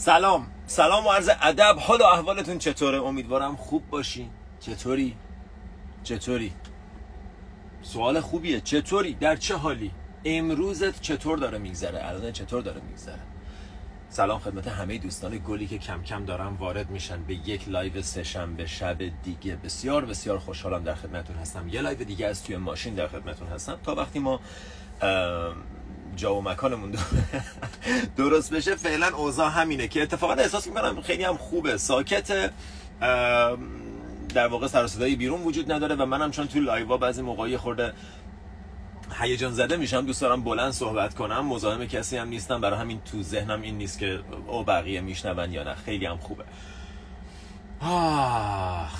سلام و عرض ادب. حال و احوالتون چطوره؟ امیدوارم خوب باشین. چطوری؟ سوال خوبیه. چطوری؟ در چه حالی؟ امروزت چطور داره میگذره؟ الان چطور داره میگذره؟ سلام خدمت همه دوستان گلی که کم کم دارن وارد میشن به یک لایو سه‌شنبه شب دیگه. بسیار بسیار خوشحالم در خدمتتون هستم. یه لایو دیگه از توی ماشین در خدمتتون هستم تا وقتی ما جا و مکانمون درست بشه. فعلا اوضاع همینه که اتفاقا احساس میکنم خیلی هم خوبه، ساکته، در واقع سر و صدای بیرون وجود نداره و منم چون توی لایوها بعضی موقعی خورده هیجان زده میشم، دوست دارم بلند صحبت کنم، مزاحم کسی هم نیستم، برای همین تو ذهنم این نیست که او بقیه میشنون یا نه. خیلی هم خوبه،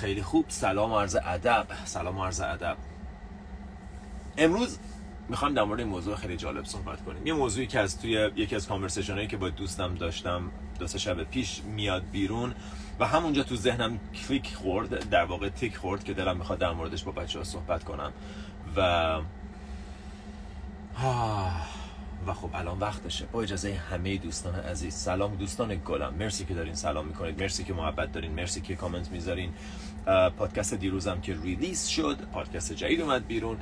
خیلی خوب. سلام و عرض ادب. امروز میخوام در مورد این موضوع خیلی جالب صحبت کنیم. یه موضوعی که از توی یکی از کانورسیشنایی که با دوستم داشتم دو سه شب پیش میاد بیرون و همونجا تو ذهنم کلیک خورد، در واقع تیک خورد که دلم میخواد در موردش با بچه‌ها صحبت کنم و خب الان وقتشه. با اجازه همه دوستان عزیز، سلام دوستان گلم، مرسی که دارین سلام میکنید، مرسی که محبت دارین، مرسی که کامنت میذارین. پادکست دیروزم که ریلیز شد، پادکست جدید اومد بیرون.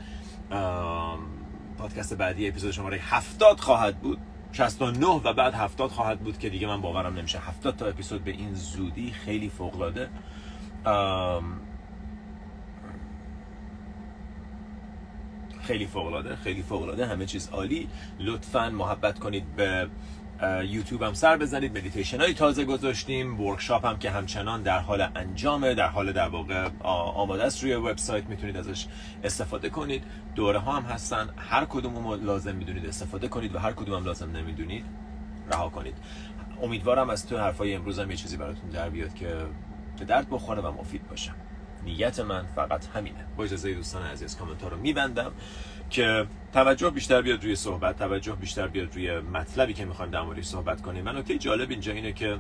پادکست بعدی اپیزود شماره 70 خواهد بود، 69 و بعد 70 خواهد بود که دیگه من باورم نمیشه 70 تا اپیزود به این زودی. خیلی فوق‌العاده. خیلی فوق‌العاده، همه چیز عالی. لطفاً محبت کنید، به یوتیوب هم سر بزنید. مدیتیشن هایی تازه گذاشتیم، ورکشاپ هم که همچنان در حال انجامه، در واقع آماده است، روی وبسایت میتونید ازش استفاده کنید. دوره ها هم هستن، هر کدوم لازم میدونید استفاده کنید و هر کدوم هم لازم نمیدونید رها کنید. امیدوارم از تو حرفای امروز هم یه چیزی براتون در بیاد که به درد بخوره و مفید باشه. نیت من فقط همینه. با اجازه دوستان عزیز کامنت ها رو میبندم که توجه بیشتر بیاد روی صحبت، توجه بیشتر بیاد روی مطلبی که میخوایم در موردش صحبت کنیم. من نکته جالب اینجا اینه که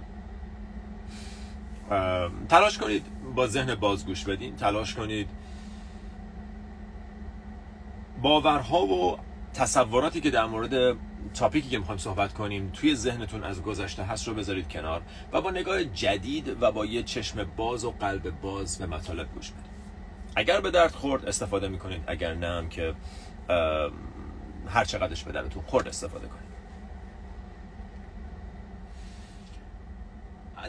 تلاش کنید با ذهن باز گوش بدین، تلاش کنید باورها و تصوراتی که در مورد تاپیکی که میخوایم صحبت کنیم توی ذهنتون از گذشته هست رو بذارید کنار و با نگاه جدید و با یه چشم باز و قلب باز به مطالب گوش بدید. اگر به درد خورد استفاده میکنید، اگر نه هم که هر چقدرش به دردتون خورد استفاده کنید.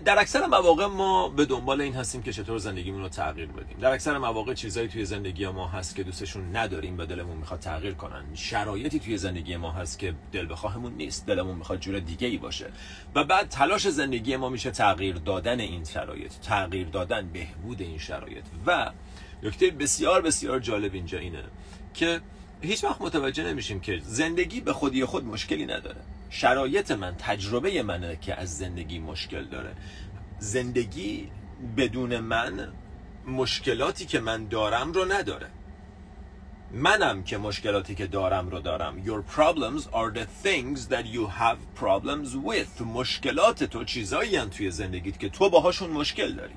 در اکثر مواقع ما به دنبال این هستیم که چطور زندگیمون رو تغییر بدیم. در اکثر مواقع چیزایی توی زندگی ما هست که دوستشون نداریم و دلمون میخواد تغییر کنن. شرایطی توی زندگی ما هست که دل بخواهمون نیست، دلمون میخواد جور دیگه ای باشه و بعد تلاش زندگی ما میشه تغییر دادن این شرایط، تغییر دادن، بهبود این شرایط. و نکته بسیار بسیار جالب اینجا اینه که هیچ وقت متوجه نمیشیم که زندگی به خودی خود مشکلی نداره. شرایط من، تجربه منه که از زندگی مشکل داره. زندگی بدون من مشکلاتی که من دارم رو نداره، منم که مشکلاتی که دارم رو دارم. Your problems are the things that you have problems with. مشکلات تو چیزایی هن توی زندگیت که تو باهاشون مشکل داری.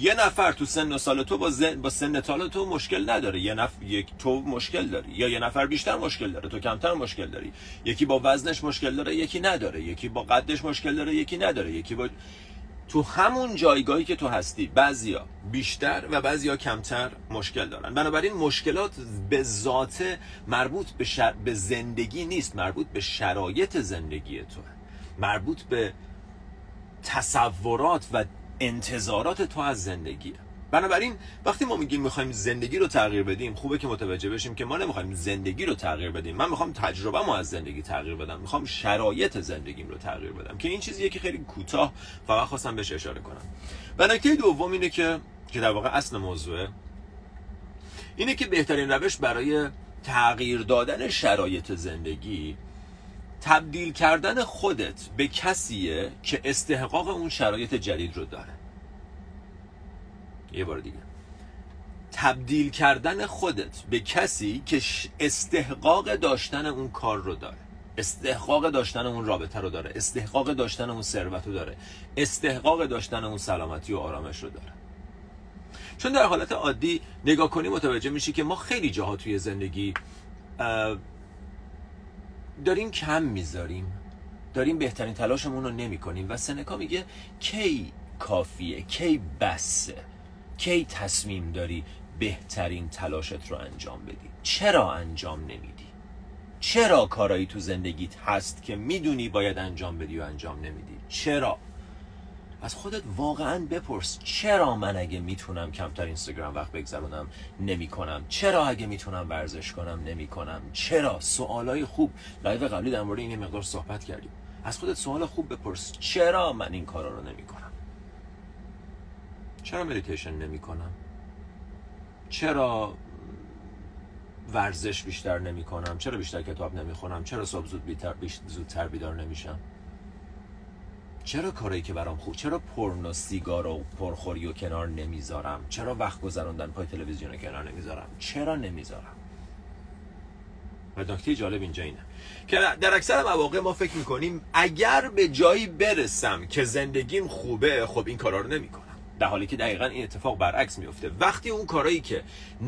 یه نفر تو سن و سال تو با سن تال تو مشکل نداره، یک تو مشکل داری، یا یه نفر بیشتر مشکل داره تو کمتر مشکل داری، یکی با وزنش مشکل داره یکی نداره، یکی با قدش مشکل داره یکی نداره، یکی با تو همون جایگاهی که تو هستی بعضیا بیشتر و بعضیا کمتر مشکل دارن. بنابراین مشکلات به ذات مربوط به زندگی نیست، مربوط به شرایط زندگی تو، مربوط به تصورات و انتظارات تو از زندگیه. بنابراین وقتی ما میگیم میخوایم زندگی رو تغییر بدیم، خوبه که متوجه بشیم که ما نمیخوایم زندگی رو تغییر بدیم. من میخوام تجربه‌مو از زندگی تغییر بدم، میخوام شرایط زندگیم رو تغییر بدم، که این چیزیه که خیلی کوتاه فقط خواستم بهش اشاره کنم. و نکته دوم اینه که در واقع اصل موضوعه اینه که بهترین روش برای تغییر دادن شرایط زندگی تبدیل کردن خودت به کسیه که استحقاق اون شرایط جدید رو داره. یه بار دیگه، تبدیل کردن خودت به کسی که استحقاق داشتن اون کار رو داره، استحقاق داشتن اون رابطه رو داره، استحقاق داشتن اون ثروت رو داره، استحقاق داشتن اون سلامتی و آرامش رو داره. چون در حالت عادی نگاه کنی متوجه میشی که ما خیلی جاها توی زندگی داریم کم میذاریم، داریم بهترین تلاشمون رو نمی‌کنیم. و سنکا میگه کی کافیه، کی بسه، کی تصمیم داری بهترین تلاشت رو انجام بدی؟ چرا انجام نمیدی؟ چرا کارایی تو زندگیت هست که میدونی باید انجام بدی و انجام نمیدی؟ چرا؟ از خودت واقعا بپرس چرا من اگه میتونم کمتر اینستاگرام وقت بگذرونم نمیکنم؟ چرا اگه میتونم ورزش کنم نمیکنم؟ چرا؟ سوالای خوب. لایو قبلی در مورد این مقدار صحبت کردیم. از خودت سوال خوب بپرس چرا من این کارا رو نمیکنم؟ چرا مدیتیشن نمیکنم؟ چرا ورزش بیشتر نمیکنم؟ چرا بیشتر کتاب نمیخونم؟ چرا صبح زودتر بیدار نمیشم؟ چرا کارایی که برام خوب، چرا پورن و سیگار و پرخوری و کنار نمیذارم؟ چرا وقت گذروندن پای تلویزیون رو کنار نمیذارم؟ چرا نمیذارم؟ و نکته جالب اینجا اینه که در اکثر مواقع ما فکر میکنیم اگر به جایی برسم که زندگیم خوبه، خب این کارا رو نمیکنم. در حالی که دقیقاً این اتفاق برعکس میفته. وقتی اون کارایی که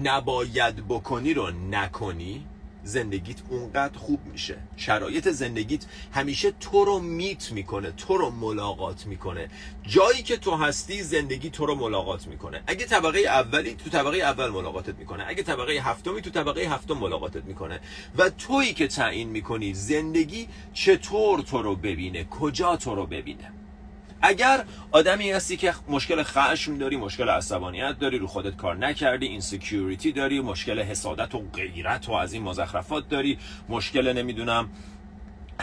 نباید بکنی رو نکنی، زندگیت اونقدر خوب میشه. شرایط زندگیت همیشه تو رو میت میکنه، تو رو ملاقات میکنه. جایی که تو هستی زندگی تو رو ملاقات میکنه. اگه طبقه اولی، تو طبقه اول ملاقاتت میکنه. اگه طبقه هفتمی، تو طبقه هفتم ملاقاتت میکنه. و تویی که تعیین میکنی زندگی چطور تو رو ببینه، کجا تو رو ببینه. اگر آدمی هستی که مشکل خشم داری، مشکل عصبانیت داری، رو خودت کار نکردی، اینسکیوریتی داری، مشکل حسادت و غیرت و از این مزخرفات داری، مشکل نمیدونم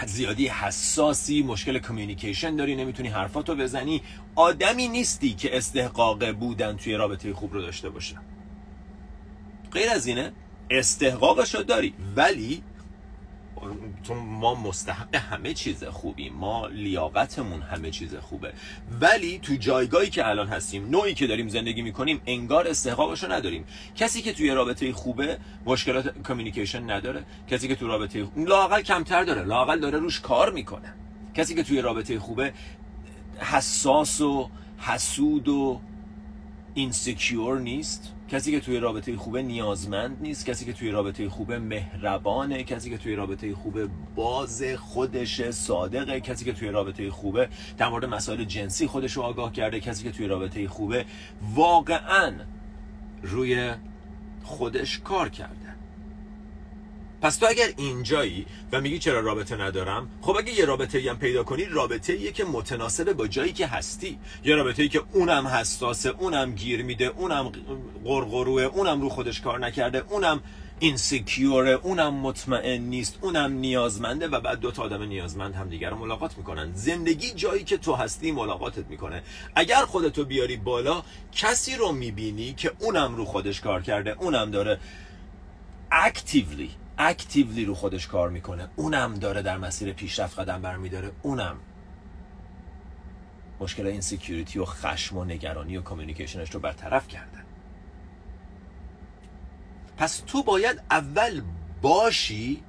زیادی حساسی، مشکل کمیونیکیشن داری، نمیتونی حرفاتو بزنی، آدمی نیستی که استحقاق بودن توی رابطه خوب رو داشته باشه. غیر از اینه استحقاقشو داری، ولی ما مستحق همه چیز خوبی، ما لیاقتمون همه چیز خوبه، ولی تو جایگاهی که الان هستیم، نوعی که داریم زندگی میکنیم، انگار استحقاقشو نداریم. کسی که توی رابطه خوبه مشکلات کمیونیکیشن نداره، کسی که تو رابطه لااقل کمتر داره، لااقل داره روش کار میکنه. کسی که توی رابطه خوبه حساس و حسود و اینسیکیور نیست، کسی که توی رابطه خوبه نیازمند نیست، کسی که توی رابطه خوبه مهربانه، کسی که توی رابطه خوبه باز خودشه، صادقه، کسی که توی رابطه خوبه در مورد مسائل جنسی خودش رو آگاه کرده، کسی که توی رابطه خوبه واقعاً روی خودش کار کرده. پس تو اگر اینجایی و میگی چرا رابطه ندارم، خب اگه یه رابطه‌ای هم پیدا کنی، رابطه‌ایه که متناسب با جایی که هستی، یه رابطه‌ای که اونم حساسه، اونم گیر میده، اونم غرغروه، اونم رو خودش کار نکرده، اونم اینسیکیوره، اونم مطمئن نیست، اونم نیازمنده، و بعد دو تا آدم نیازمند هم دیگر رو ملاقات میکنن. زندگی جایی که تو هستی ملاقاتت میکنه. اگر خودتو بیاری بالا، کسی رو میبینی که اونم رو خودش کار کرده، اونم داره اکتیولی رو خودش کار میکنه، اونم داره در مسیر پیشرفت قدم برمیداره، اونم مشکل اینسیکیوریتی و خشم و نگرانی و کامیونیکیشنش رو برطرف کرده. پس تو باید اول باشی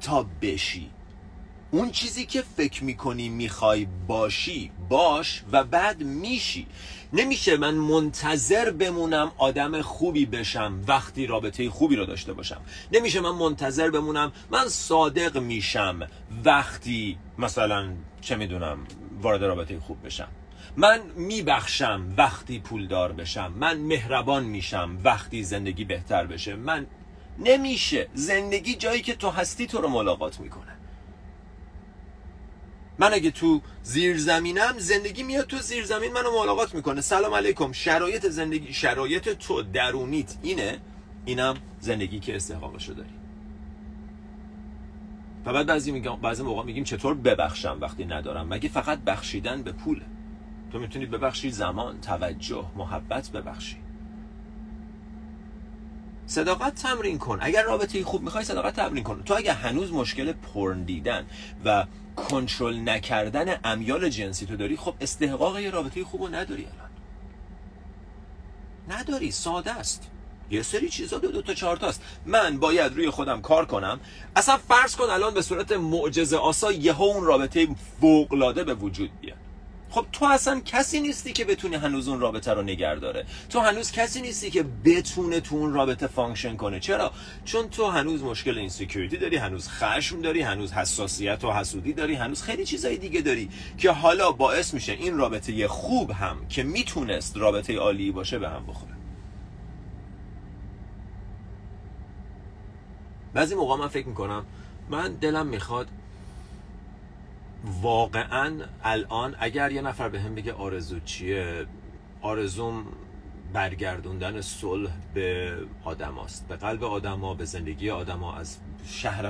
تا بشی. اون چیزی که فکر میکنی میخوای باشی، باش و بعد میشی. نمیشه من منتظر بمونم آدم خوبی بشم وقتی رابطه خوبی رو داشته باشم. نمیشه من منتظر بمونم من صادق میشم وقتی مثلا چه میدونم وارد رابطه خوب بشم. من میبخشم وقتی پولدار بشم. من مهربان میشم وقتی زندگی بهتر بشه. من نمیشه. زندگی جایی که تو هستی تو رو ملاقات میکنه. من اگه تو زیرزمینم، زندگی میاد تو زیرزمین منو ملاقات میکنه. سلام علیکم. شرایط زندگی، شرایط تو درونیت اینه، اینم زندگی که استحقاقشو داری. و بعد بعضی موقع میگیم چطور ببخشم وقتی ندارم؟ مگه فقط بخشیدن به پوله؟ تو میتونی ببخشی زمان، توجه، محبت ببخشی. صداقت تمرین کن. اگر رابطه خوب میخوای، صداقت تمرین کن. تو اگه هنوز مشکل پرن دیدن و کنترل نکردن امیال جنسی تو داری، خب استحقاق یه رابطه خوبو نداری. الان نداری. ساده است. یه سری چیزا دو تا چهار تاست. من باید روی خودم کار کنم. اصلا فرض کن الان به صورت معجزه آسا یهو اون رابطه فوق العاده به وجود بیاد. خب تو اصلا کسی نیستی که بتونی هنوز اون رابطه رو نگه داره، تو هنوز کسی نیستی که بتونه تو اون رابطه فانکشن کنه. چرا؟ چون تو هنوز مشکل اینسکیوریتی داری، هنوز خشم داری، هنوز حساسیت و حسودی داری، هنوز خیلی چیزای دیگه داری که حالا باعث میشه این رابطه خوب هم که میتونست رابطه عالی باشه به هم بخوره. بعضی موقع من فکر میکنم من دلم میخواد واقعا الان اگر یه نفر به هم بگه آرزو چیه، آرزوم برگردوندن صلح به آدم هاست، به قلب آدم ها، به زندگی آدم ها،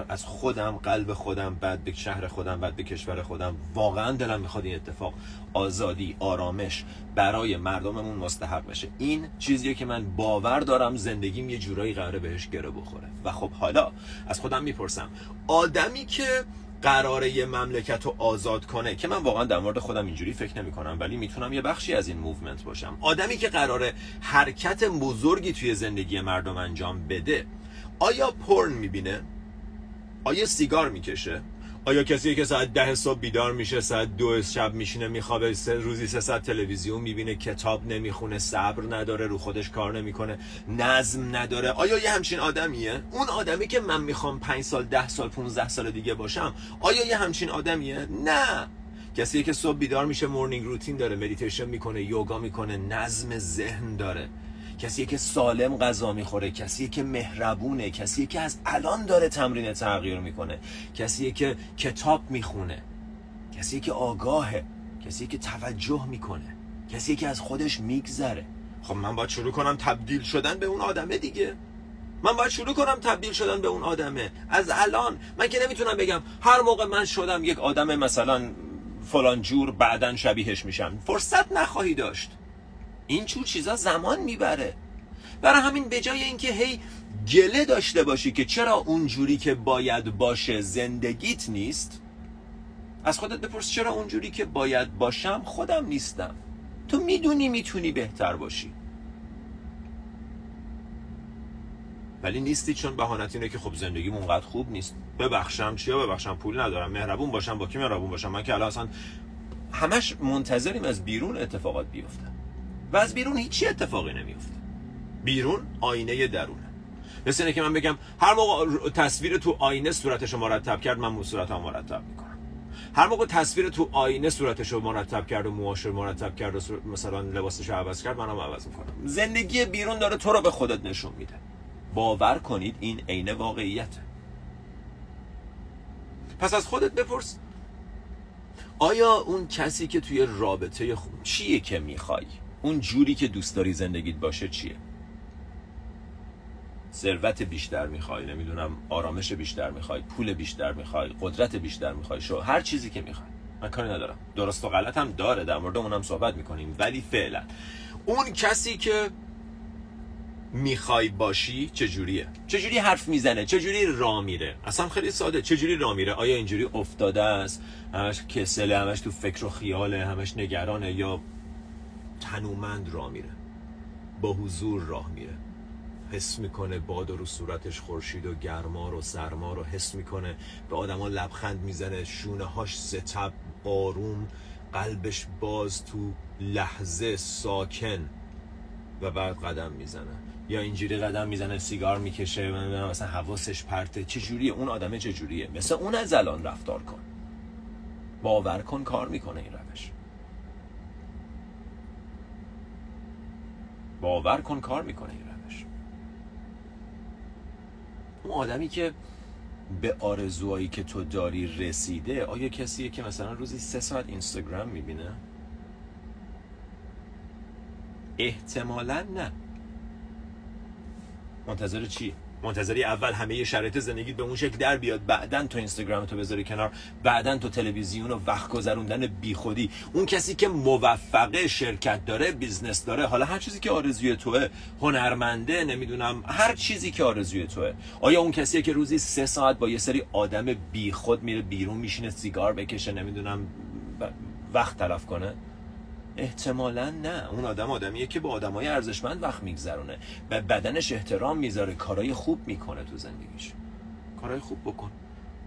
از خودم، قلب خودم، بعد به شهر خودم، بعد به کشور خودم. واقعا دلم میخواد این اتفاق، آزادی، آرامش برای مردممون مستحق بشه. این چیزیه که من باور دارم زندگیم یه جورایی قراره بهش گره بخوره. و خب حالا از خودم میپرسم، آدمی که قراره یه مملکت رو آزاد کنه، که من واقعا در مورد خودم اینجوری فکر نمی کنم ولی میتونم یه بخشی از این موومنت باشم، آدمی که قراره حرکت بزرگی توی زندگی مردم انجام بده، آیا پورن میبینه؟ آیا سیگار میکشه؟ آیا کسی که ساعت 10 صبح بیدار میشه، ساعت 2 شب میشینه میخوابه، روزی 3 ساعت تلویزیون میبینه، کتاب نمیخونه، صبر نداره، رو خودش کار نمیکنه، نظم نداره، آیا یه همچین آدمیه؟ اون آدمی که من میخوام 5 سال، 10 سال، 15 سال دیگه باشم، آیا یه همچین آدمیه؟ نه. کسی که صبح بیدار میشه، مورنینگ روتین داره، مدیتیشن میکنه، یوگا میکنه، نظم ذهن داره، کسی که سالم غذا میخوره، کسی که مهربونه، کسی که از الان داره تمرین تغییر میکنه، کسی که کتاب میخونه، کسی که آگاهه، کسی که توجه میکنه، کسی که از خودش میگذره. خب من باید شروع کنم تبدیل شدن به اون آدمه دیگه. من باید شروع کنم تبدیل شدن به اون آدمه از الان. من که نمیتونم بگم هر موقع من شدم یک آدم مثلا فلان جور بعدن شبیهش میشم. فرصت نخواهی داشت. این چور چیزا زمان میبره. برای همین به جای اینکه هی گله داشته باشی که چرا اونجوری که باید باشه زندگیت نیست، از خودت بپرس چرا اونجوری که باید باشم خودم نیستم. تو میدونی میتونی بهتر باشی، ولی نیستی چون بهانت اینه که خب زندگیم اونقدر خوب نیست. ببخشم چیا؟ ببخشم پول ندارم. مهربون باشم با کی مهربون باشم؟ من که الان اصلا همش منتظریم از بیرون اتفاقات بیفته و از بیرون هیچی اتفاقی نمیفته. بیرون آینه درونه. مثل اینه که من بگم هر موقع تصویر تو آینه صورتشو مرتب کرد، من صورتم مرتب میکنم. هر موقع تصویر تو آینه صورتشو مرتب کرد و موهاشو مرتب کرد و مثلا لباسشو عوض کرد، منم عوض میکنم. زندگی بیرون داره تو رو به خودت نشون میده. باور کنید این عین واقعیته. پس از خودت بپرس آیا اون کسی که توی رابطه خوب چیه که میخوای؟ اون جوری که دوست داری زندگیت باشه چیه؟ ثروت بیشتر میخوای، نمیدونم آرامش بیشتر میخوای، پول بیشتر میخوای، قدرت بیشتر میخوای، شو هر چیزی که میخوای. من کاری ندارم، درست و غلط هم داره، در مورد اونم صحبت میکنیم، ولی فعلا اون کسی که میخوای باشی چجوریه؟ چجوری حرف میزنه؟ چجوری راه میره؟ اصلا خیلی ساده، چجوری راه میره؟ آیا اینجوری افتاده است، همش کسله، همش تو فکر و خیاله، همش نگرانه، یا تنومند راه میره، با حضور راه میره، حس میکنه باد رو صورتش، خورشید و گرما رو، سرما رو حس میکنه، به آدما لبخند میزنه، شونه هاش ستب، آروم، قلبش باز، تو لحظه ساکن، و بعد قدم میزنه، یا اینجوری قدم میزنه، سیگار میکشه، مثلا حواسش پرته. چجوریه اون آدمه؟ چجوریه؟ مثلا اون از الان رفتار کن. باور کن کار میکنه این روش. باور کن کار میکنه این روش. اون آدمی که به آرزوهایی که تو داری رسیده، آیا کسیه که مثلا روزی 3 ساعت اینستاگرام میبینه؟ احتمالاً نه. منتظر چی؟ منتظری اول همه شرایط زندگیت به اون شکل در بیاد، بعدن تو اینستاگرام تو بذاری کنار، بعدن تو تلویزیون و وقت گذروندن بیخودی. اون کسی که موفقه، شرکت داره، بیزنس داره، حالا هر چیزی که آرزوی توه، هنرمنده، نمیدونم هر چیزی که آرزوی توه، آیا اون کسیه که روزی 3 ساعت با یه سری آدم بیخود میره بیرون، میشینه سیگار بکشه، نمیدونم وقت تلف کنه؟ احتمالا نه. اون آدم آدمیه که با آدمای ارزشمند وقت میگذرونه، به بدنش احترام میذاره، کارهای خوب میکنه تو زندگیش. کارهای خوب بکن.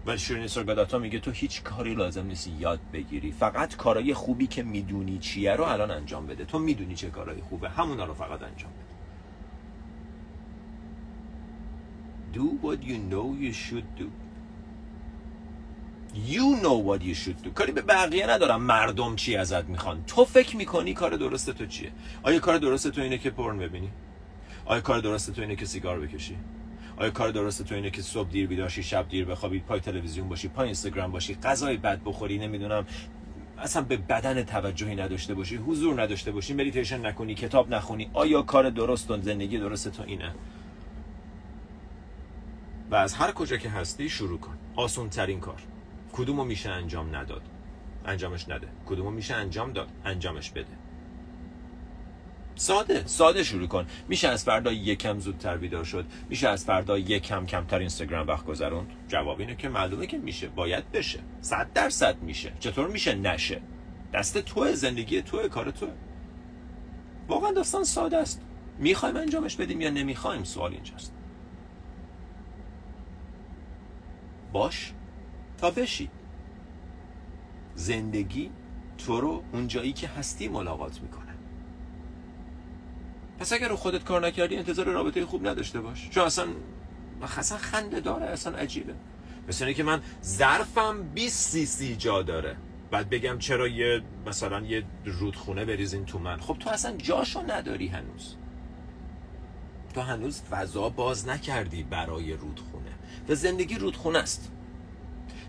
و شیرین سرگداتا میگه تو هیچ کاری لازم نیست یاد بگیری، فقط کارهای خوبی که میدونی چیه رو الان انجام بده. تو میدونی چه کارهای خوبه، همونا رو فقط انجام بده. Do what you know you should do. You know what you should do. کاری به بقیه ندارم مردم چی ازت میخوان. تو فکر میکنی کار درسته تو چیه؟ آیا کار درسته تو اینه که پورن ببینی؟ آیا کار درسته تو اینه که سیگار بکشی؟ آیا کار درسته تو اینه که صبح دیر بیدار شی، شب دیر بخوابی، پای تلویزیون باشی، پای اینستاگرام باشی، غذای بد بخوری، نمیدونم اصلا به بدن توجهی نداشته باشی، حضور نداشته باشی، مدیتیشن نکنی، کتاب نخونی؟ آیا کار درست و زندگی درسته تو اینه؟ و از هر کجا که هستی شروع کن. آسون ترین کار. کدومو میشه انجام نداد؟ انجامش نده. کدومو میشه انجام داد؟ انجامش بده. ساده شروع کن. میشه از فردا یکم زودتر بیدار شد؟ میشه از فردا یکم کمتر اینستاگرام وقت گذروند؟ جواب اینه که معلومه که میشه، باید بشه، 100% میشه. چطور میشه نشه؟ دست توه، زندگی توه، کار توه. واقعا داستان ساده است. میخوایم انجامش بدیم یا نمیخوایم؟ سوال اینجاست. باش تا بشی. زندگی تو رو اون جایی که هستی ملاقات میکنه. پس اگر رو خودت کار نکردی انتظار رابطه خوب نداشته باش، چون اصلا خنده داره، اصلا عجیبه. مثل اینه که من ظرفم 20 سی‌سی جا داره، بعد بگم چرا مثلا یه رودخونه بریزین تو من. خب تو اصلا جاشو نداری، هنوز فضا باز نکردی برای رودخونه. و زندگی رودخونه است.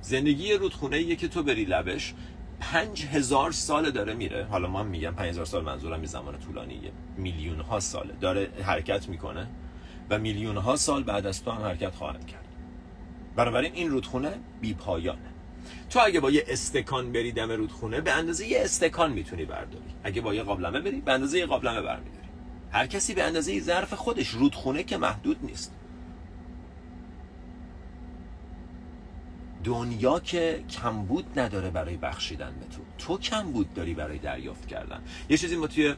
زندگی رودخونه یه که تو بری لبش 5000 سال داره میره. حالا من میگم 5000 سال، منظورم یه زمان طولانیه، میلیون ها ساله داره حرکت میکنه و میلیون ها سال بعد از تو هم حرکت خواهد کرد. بنابراین این رودخونه بی پایانه. تو اگه با یه استکان بری دم رودخونه، به اندازه یه استکان میتونی برداری. اگه با یه قابلمه بری، به اندازه یه قابلمه برمی‌داری. هر کسی به اندازه ظرف خودش. رودخونه که محدود نیست. دنیا که کمبود نداره برای بخشیدن به تو. تو کمبود داری برای دریافت کردن. یه چیزی ما توی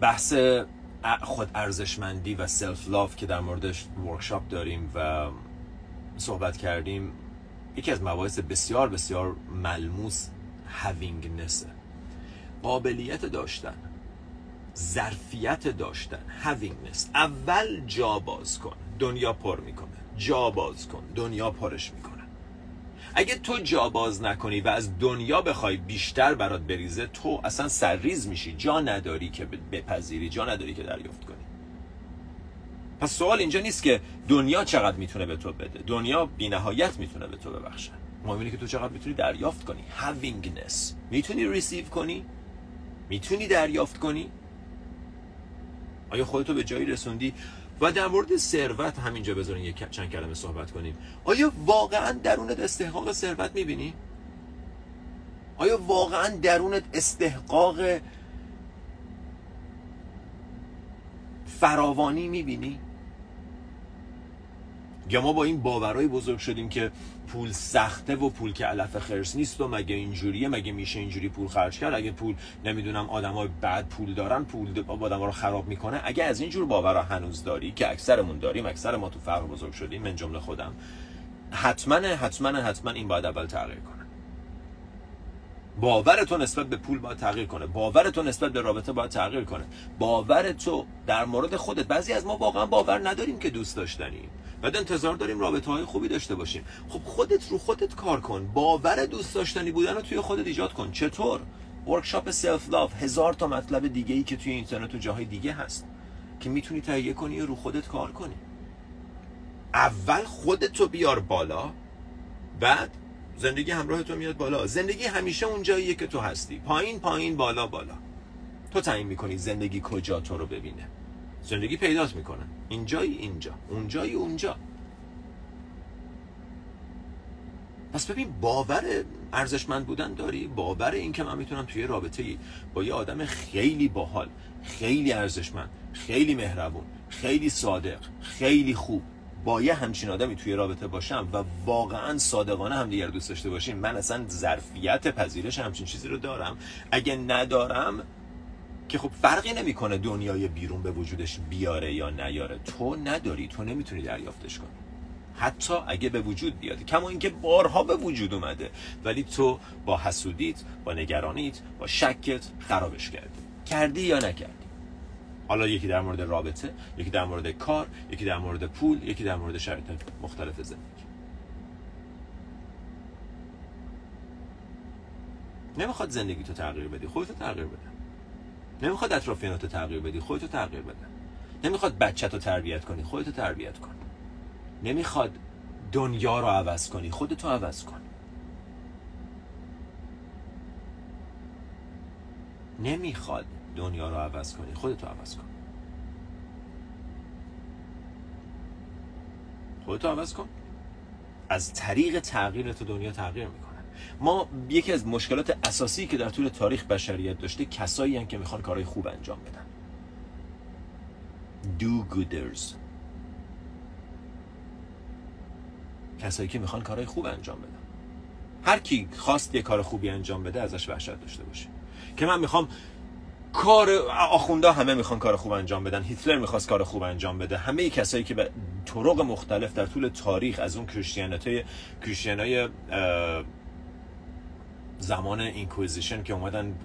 بحث خود ارزشمندی و سلف لاف که در موردش ورکشاپ داریم و صحبت کردیم، یکی از مباحث بسیار بسیار ملموس هاوینگنس، قابلیت داشتن، ظرفیت داشتن. هاوینگنس، اول جا باز کن، دنیا پر میکنه. جا باز کن، دنیا پرش میکنه. اگه تو جا باز نکنی و از دنیا بخوای بیشتر برات بریزه، تو اصلا سرریز میشی. جا نداری که بپذیری، جا نداری که دریافت کنی. پس سوال اینجا نیست که دنیا چقدر میتونه به تو بده. دنیا بی‌نهایت میتونه به تو ببخشه. مهم اینه که تو چقدر میتونی دریافت کنی. هاوینگنس، میتونی ریسیو کنی، میتونی دریافت کنی. آیا خودتو به جایی رسوندی؟ و در مورد ثروت همینجا بذارین یک چند کلمه صحبت کنیم. آیا واقعا درونت استحقاق ثروت میبینی؟ آیا واقعا درونت استحقاق فراوانی میبینی؟ یا ما با این باورای بزرگ شدیم که پول سخته و پول که علف خرس نیست و مگه اینجوریه، مگه میشه اینجوری پول خرج کرد، اگه پول نمیدونم آدمای بد پول دارن، پول آدما رو خراب میکنه. اگه از اینجور باورا هنوز داری، که اکثرمون داریم، اکثر ما تو فقر بزرگ شدیم، من جمله خودم، حتما این باید اول تغییر کنه. باورتون نسبت به پول باید تغییر کنه. باورتون نسبت به رابطه باید تغییر کنه. باورتو در مورد خودت. بعضی از ما واقعا باور نداریم که دوست داشتنیم. بعد انتظار داریم رابطه‌های خوبی داشته باشیم. خب خودت رو خودت کار کن. باور دوست داشتنی بودن رو توی خودت ایجاد کن. چطور؟ ورکشاپ سلف لاف، 1000 تا مطلب دیگه‌ای که توی اینترنت و جاهای دیگه هست که میتونی تهیه کنی و رو خودت کار کنی. اول خودتو بیار بالا، بعد زندگی همراه تو میاد بالا. زندگی همیشه اون جاییه که تو هستی. پایین پایین، بالا بالا. تو تعیین میکنی زندگی کجا تو رو ببینه. زندگی پیدات میکنه. اینجایی اینجا، اونجایی اونجا. پس ببین، باور ارزشمند بودن داری، باور این که من میتونم توی رابطه‌ای با یه آدم خیلی باحال، خیلی ارزشمند، خیلی مهربون، خیلی صادق، خیلی خوب، با یه همچین آدمی توی رابطه باشم و واقعا صادقانه همدیگر دوست داشته باشیم. من اصلا ظرفیت پذیرش همچین چیزی رو دارم. اگه ندارم که خب فرقی نمیکنه دنیای بیرون به وجودش بیاره یا نیاره، تو نداری، تو نمیتونی دریافتش کنی، حتی اگه به وجود بیاد، کما اینکه بارها به وجود اومده، ولی تو با حسودیت، با نگرانیت، با شکت خرابش کردی یا نکردی. حالا یکی در مورد رابطه، یکی در مورد کار، یکی در مورد پول، یکی در مورد شرایط مختلف زندگی. نمیخواد زندگی تو تغییر بدی، خودتو تغییر بده. نمیخواد اطرافیانتو تغییر بدی، خودتو تغییر بده. نمیخواد بچه‌تو تربیت کنی، خودتو تربیت کن. نمیخواد دنیا رو عوض کنی، خودتو عوض کن. نمیخواد دنیا رو عوض کنی، خودتو عوض کن. خودتو عوض کن. از طریق تغییر تو دنیا تغییر میکنه. ما یکی از مشکلات اساسی که در طول تاریخ بشریت داشته کسایی هستند که میخوان کارهای خوب انجام بدن. Do gooders. کسایی که میخوان کارهای خوب انجام بدن. هر کی خواست یه کار خوبی انجام بده ازش وحشت داشته باشه. که من میخوام کار آخوندا، همه میخوان کار خوب انجام بدن، هیتلر میخواست کار خوب انجام بده، همه کسایی که به طرق مختلف در طول تاریخ از اون کریستیانای زمان اینکویزیشن که اومدن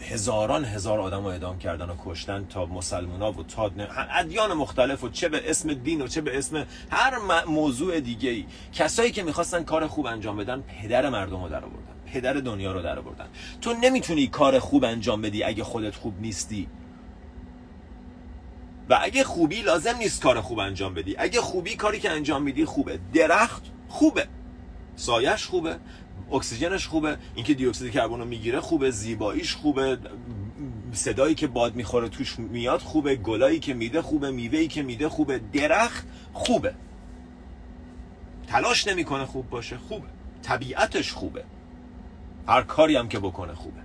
هزار آدم رو اعدام کردن و کشتن تا مسلمونا و تا ادیان مختلف و چه به اسم دین و چه به اسم هر موضوع دیگه‌ای، کسایی که میخواستن کار خوب انجام بدن پدر مردم رو در آوردن، پدر دنیا رو در آوردن. تو نمیتونی کار خوب انجام بدی اگه خودت خوب نیستی، و اگه خوبی لازم نیست کار خوب انجام بدی. اگه خوبی، کاری که انجام میدی خوبه. درخت خوبه، سایش خوبه، اکسیژنش خوبه، اینکه دی اکسید کربن رو میگیره خوبه، زیباییش خوبه، صدایی که باد میخوره توش میاد خوبه، گلایی که میده خوبه، میوه‌ای که میده خوبه. درخت خوبه، تلاش نمیکنه خوب باشه، خوبه، طبیعتش خوبه، هر کاری هم که بکنه خوبه.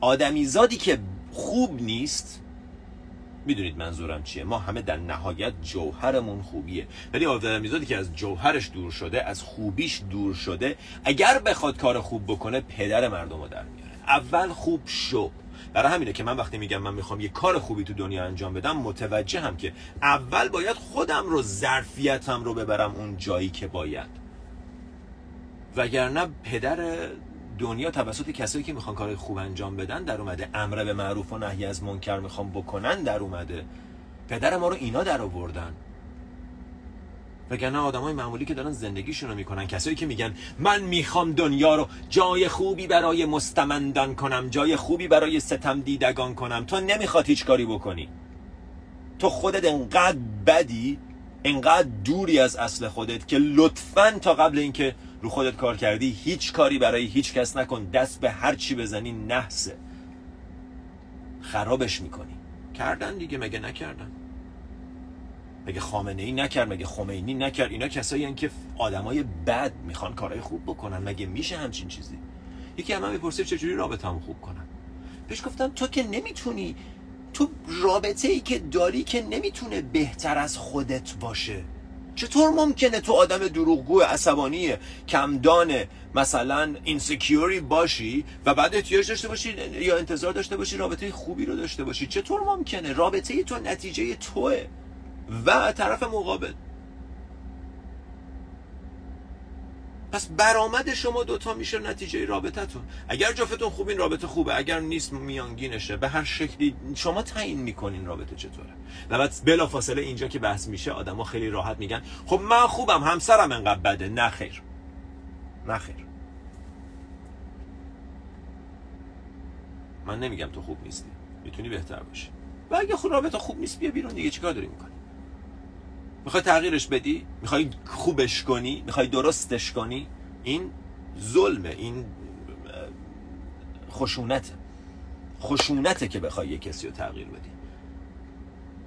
آدمیزادی که خوب نیست، میدونید منظورم چیه، ما همه در نهایت جوهرمون خوبیه، ولی آدمیزادی که از جوهرش دور شده، از خوبیش دور شده، اگر بخواد کار خوب بکنه پدر مردم رو در میاره. اول خوب شو. برای همینه که من وقتی میگم من میخوام یه کار خوبی تو دنیا انجام بدم، متوجهم که اول باید خودم رو، ظرفیتم رو ببرم اون جایی که باید، وگرنه پدر دنیا توسط کسایی که میخوان کارهای خوب انجام بدن در اومده، امر به معروف و نهی از منکر میخوان بکنن در اومده، پدر ما رو اینا در آوردن. وگرنه آدمای معمولی که دارن زندگیشون رو میکنن، کسایی که میگن من میخوام دنیا رو جای خوبی برای مستمندان کنم، جای خوبی برای ستم دیدگان کنم، تو نمیخواد هیچ کاری بکنی، تو خودت انقدر بدی، انقدر دوری از اصل خودت که لطفاً تا قبل اینکه رو خودت کار کردی هیچ کاری برای هیچ کس نکن، دست به هر چی بزنی نحسه، خرابش میکنی. کردن دیگه، مگه نکردن؟ مگه خامنه‌ای نکرد؟ مگه خمینی نکرد؟ اینا کسایی هستن که آدمای بد میخوان کارهای خوب بکنن. مگه میشه همچین چیزی؟ یکی هم میپرسید چجوری رابطه‌ام خوب کنم. پیش گفتم تو که نمیتونی، تو رابطه‌ای که داری که نمیتونه بهتر از خودت باشه. چطور ممکنه تو آدم دروغگو، عصبانی، کمدان، مثلا اینسیکیوری باشی و بعد احتیاج داشته باشی یا انتظار داشته باشی رابطه خوبی رو داشته باشی؟ چطور ممکنه؟ رابطه تو نتیجه توه و طرف مقابل. پس برآمد شما دوتا میشه نتیجه رابطتون. اگر جفتون خوبین رابطه خوبه، اگر نیست میانگینشه. به هر شکلی شما تعیین میکنین رابطه چطوره. و بعد بلافاصله اینجا که بحث میشه، آدما خیلی راحت میگن خب من خوبم، همسرم انقدر بده. نه خیر، نه خیر، من نمیگم تو خوب نیستی، میتونی بهتر باشی. و اگه خود رابطه خوب نیست، بیا بیرون دیگه، چیکار داری میکنی؟ میخوای تغییرش بدی؟ میخوای خوبش کنی؟ میخوای درستش کنی؟ این ظلمه، این خشونته. خشونته که بخوای یک کسی رو تغییر بدی.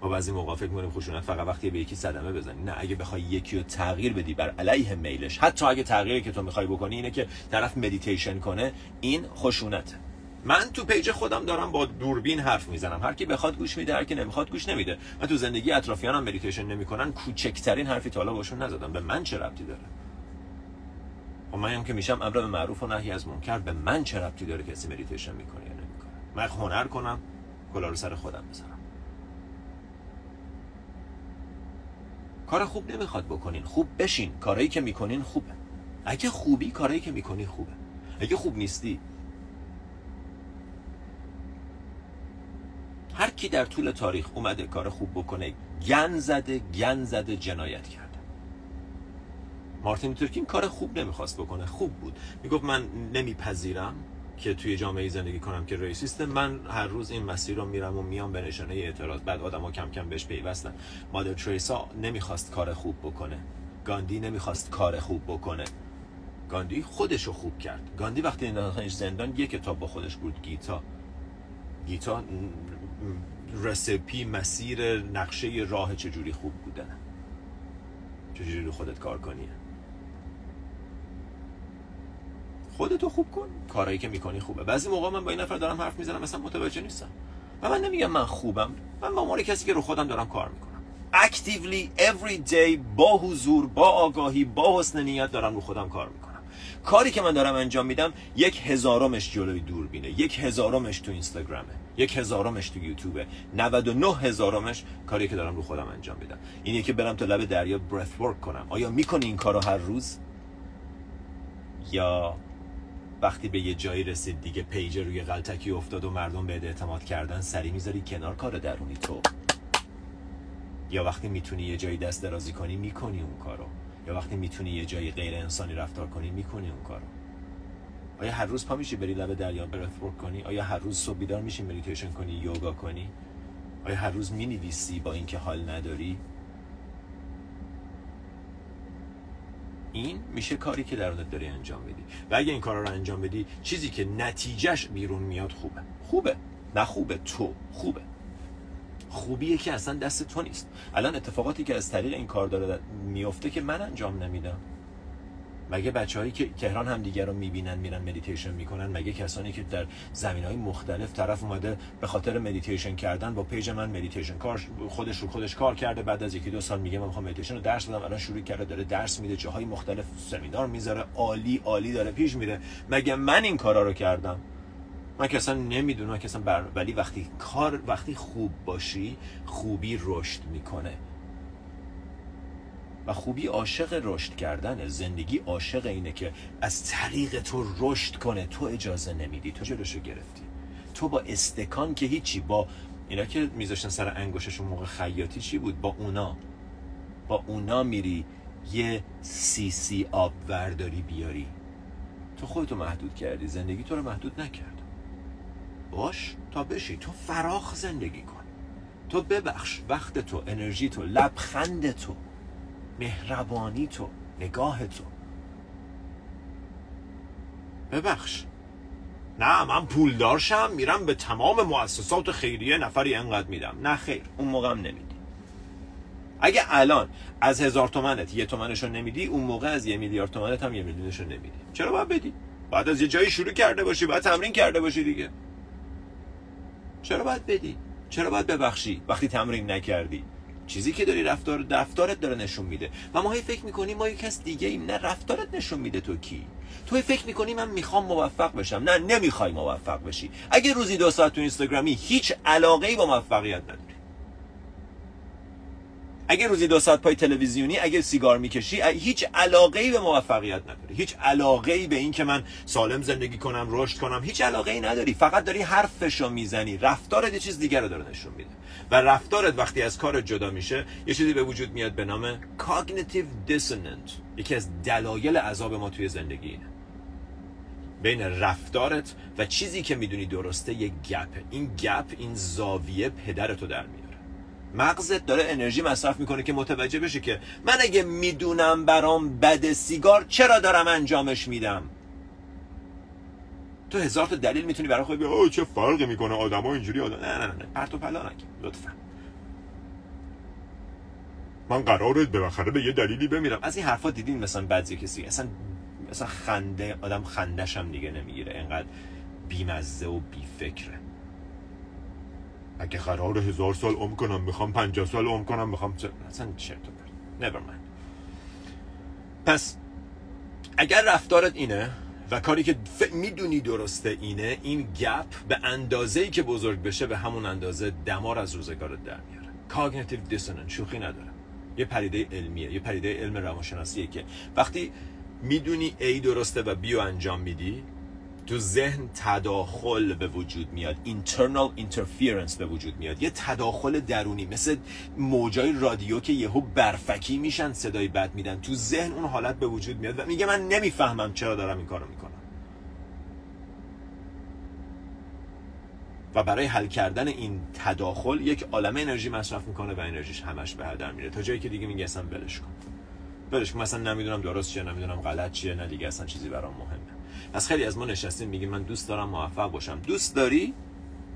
ما بعضی موقع فکر می‌کنیم خشونت فقط وقتی به یکی صدمه بزنی. نه، اگه بخوای یکی رو تغییر بدی بر علیه میلش، حتی اگه تغییری که تو میخوای بکنی اینه که طرف مدیتیشن کنه، این خشونته. من تو پیج خودم دارم با دوربین حرف میزنم، هر کی بخواد گوش میده، هر کی نمیخواد گوش نمیده. من تو زندگی اطرافیانم مدیتیشن نمیکنن، کوچکترین حرفی تا حالا باشون نزدم، به من چه ربطی داره؟ و من هم که میشم امر به معروف و نهی از منکر، به من چه ربطی داره کسی مدیتیشن میکنه یا نمیکنه؟ من هنر کنم، گلا رو سر خودم بذارم. کار خوب نمیخواد بکنین، خوب بشین. کارایی که میکنین خوبه. اگه خوبی کارایی که میکنی خوبه. اگه خوب نیستی، هر کی در طول تاریخ اومده کار خوب بکنه گن زده جنایت کرده. مارتین لوتر کینگ کار خوب نمیخواست بکنه، خوب بود. میگفت من نمیپذیرم که توی جامعه زندگی کنم که ریسیست. من هر روز این مسیر رو میرم و میام به نشانه اعتراض. بعد آدما کم کم بهش پیوستن. مادر تریسا نمیخواست کار خوب بکنه. گاندی نمیخواست کار خوب بکنه. گاندی خودشو خوب کرد. گاندی وقتی انداختنش زندان یک کتاب با خودش بود، گیتا رسیپی، مسیر، نقشه راه چجوری خوب بودن، چجوری رو خودت کار کنی. خودتو خوب کن، کارایی که میکنی خوبه. بعضی موقع من با این نفر دارم حرف میزنم مثلا متوجه نیستم و من نمیگم من خوبم، من به عنوان کسی که رو خودم دارم کار میکنم، اکتیولی every day، با حضور، با آگاهی، با حسن نیت دارم رو خودم کار میکنم. کاری که من دارم انجام میدم 1/1000 جلوی دوربینه، 1/1000 تو اینستاگرامه، 1/1000 تو یوتیوبه، 99/1000 کاری که دارم رو خودم انجام میدم. اینه که برم تا لب دریا برث ورک کنم. آیا میکنی این کارو هر روز؟ یا وقتی به یه جایی رسید دیگه پیج روی غلطکی افتاد و مردم بهت اعتماد کردن، سری میذاری کنار کار درونی تو؟ یا وقتی میتونی یه جایی دست درازی کنی میکنی اون کارو؟ یا وقتی میتونی یه جایی غیر انسانی رفتار کنی میکنی اون کارو؟ آیا هر روز پا میشی بری لب دریا برث ورک کنی؟ آیا هر روز صبح بیدار میشی مدیتیشن کنی، یوگا کنی؟ آیا هر روز مینویسی با اینکه حال نداری؟ این میشه کاری که درونت داری انجام بدی. و اگه این کارا رو انجام بدی، چیزی که نتیجهش بیرون میاد خوبه. نه خوبه تو، خوبه. خوبیه که اصلا دست تو نیست. الان اتفاقاتی که از طریق این کار داره میفته که من انجام نمیدم، مگه بچه‌هایی که تهران هم دیگه رو میبینن میرن مدیتیشن میکنن؟ مگه کسانی که در زمینهای مختلف طرف اومده به خاطر مدیتیشن کردن با پیج من مدیتیشن کار خودش کار کرده، بعد از 1-2 سال میگه من میخوام مدیتیشن رو درس بدم، الان شروع کرده داره درس میده، جاهای مختلف سمینار میذاره، عالی داره پیش میره. مگه من این کارا رو کردم؟ من که اصلا نمیدونم که اصلا ولی وقتی خوب باشی، خوبی رشد میکنه و خوبی عاشق رشد کردنه. زندگی عاشق اینه که از طریق تو رشد کنه. تو اجازه نمیدی، تو جلوشو گرفتی. تو با استکان که هیچی، با اینا که میذاشتن سر انگشتشون موقع خیاطی چی بود، با اونا میری یه سی آب ورداری بیاری. تو خودتو محدود کردی، زندگی تو رو محدود نکرد. باش تا بشی، تو فراخ زندگی کن، تو ببخش، وقت تو، انرژی تو، لبخند تو، مهربانی تو، نگاه تو. ببخش، نه من پول دارشم میرم به تمام مؤسسات خیریه نفری انقدر میدم. نه خیر، اون موقع هم نمیدی. اگه الان از 1000 تومنت 1 تومنشو نمیدی، اون موقع از 1,000,000,000 تومنت هم 1,000,000,000 نمیدی. چرا باید بدی؟ بعد از یه جایی شروع کرده باشی، بعد تمرین کرده باشی دیگه. چرا باید بدی؟ چرا باید ببخشی وقتی تمرین نکردی؟ چیزی که داری رفتارت داره نشون میده. و ما هی فکر میکنیم ما یک کس دیگه ایم. نه، رفتارت نشون میده تو کی. تو فکر میکنی من میخوام موفق بشم. نه، نمیخوای موفق بشی. اگه روزی 2 ساعت تو اینستاگرامی، هیچ علاقه‌ای با موفقیت نداری. اگه روزی 2 ساعت پای تلویزیونی، اگه سیگار میکشی، هیچ علاقه‌ای به موفقیت نداری. هیچ علاقه‌ای به این که من سالم زندگی کنم، رشد کنم، هیچ علاقه‌ای نداری. فقط داری حرفشو میزنی. رفتارت یه چیز دیگه رو داره نشون میده. و رفتارت وقتی از کارت جدا میشه، یه چیزی به وجود میاد به نام cognitive dissonance. یکی از دلایل عذاب ما توی زندگی اینه. بین رفتارت و چیزی که میدونی درسته یه گپ. این گپ، این زاویه پدرتو در میاره. مغزت داره انرژی مصرف میکنه که متوجه بشه که من اگه میدونم برام بد سیگار، چرا دارم انجامش میدم؟ تو 1000 تا دلیل میتونی برای خودت بگی چه فرقی میکنه آدما اینجوری نه پرت و پلا نگی لطفا. من قراره بالاخره به یه دلیلی بمیرم. از این حرفا دیدین مثلا بعضی کسی اصلا خنده آدم خندش هم دیگه نمیگیره، اینقدر بی‌مزه و بی‌فکره. اگه قراره 1000 سال عمر کنم، میخوام 50 سال عمر کنم، اصلا چرت و پرت. نبر من. پس اگر رفتارت اینه، و کاری که میدونی درسته اینه، این گپ به اندازه‌ای که بزرگ بشه به همون اندازه دمار از روزگارت در میاره. کاگنیتیو دیسوننس شوخی نداره، یه پدیده علمیه، یه پدیده علم روانشناسیه که وقتی میدونی A درسته و B رو انجام میدی، تو ذهن تداخل به وجود میاد، internal interference به وجود میاد، یه تداخل درونی، مثل موجای رادیو که یهو برفکی میشن صدای بد میدن، تو ذهن اون حالت به وجود میاد و میگه من نمیفهمم چرا دارم این کارو میکنم. و برای حل کردن این تداخل یک عالمه انرژی مصرف میکنه و انرژیش همش به هدر میره، تا جایی که دیگه میگه اصلا بلش کن، مثلا نمیدونم درست چیه، نمیدونم غلط چیه، نه دیگه اصلا چیزی برام مهمه. پس خیلی از ما نشستیم میگیم من دوست دارم موفق باشم. دوست داری؟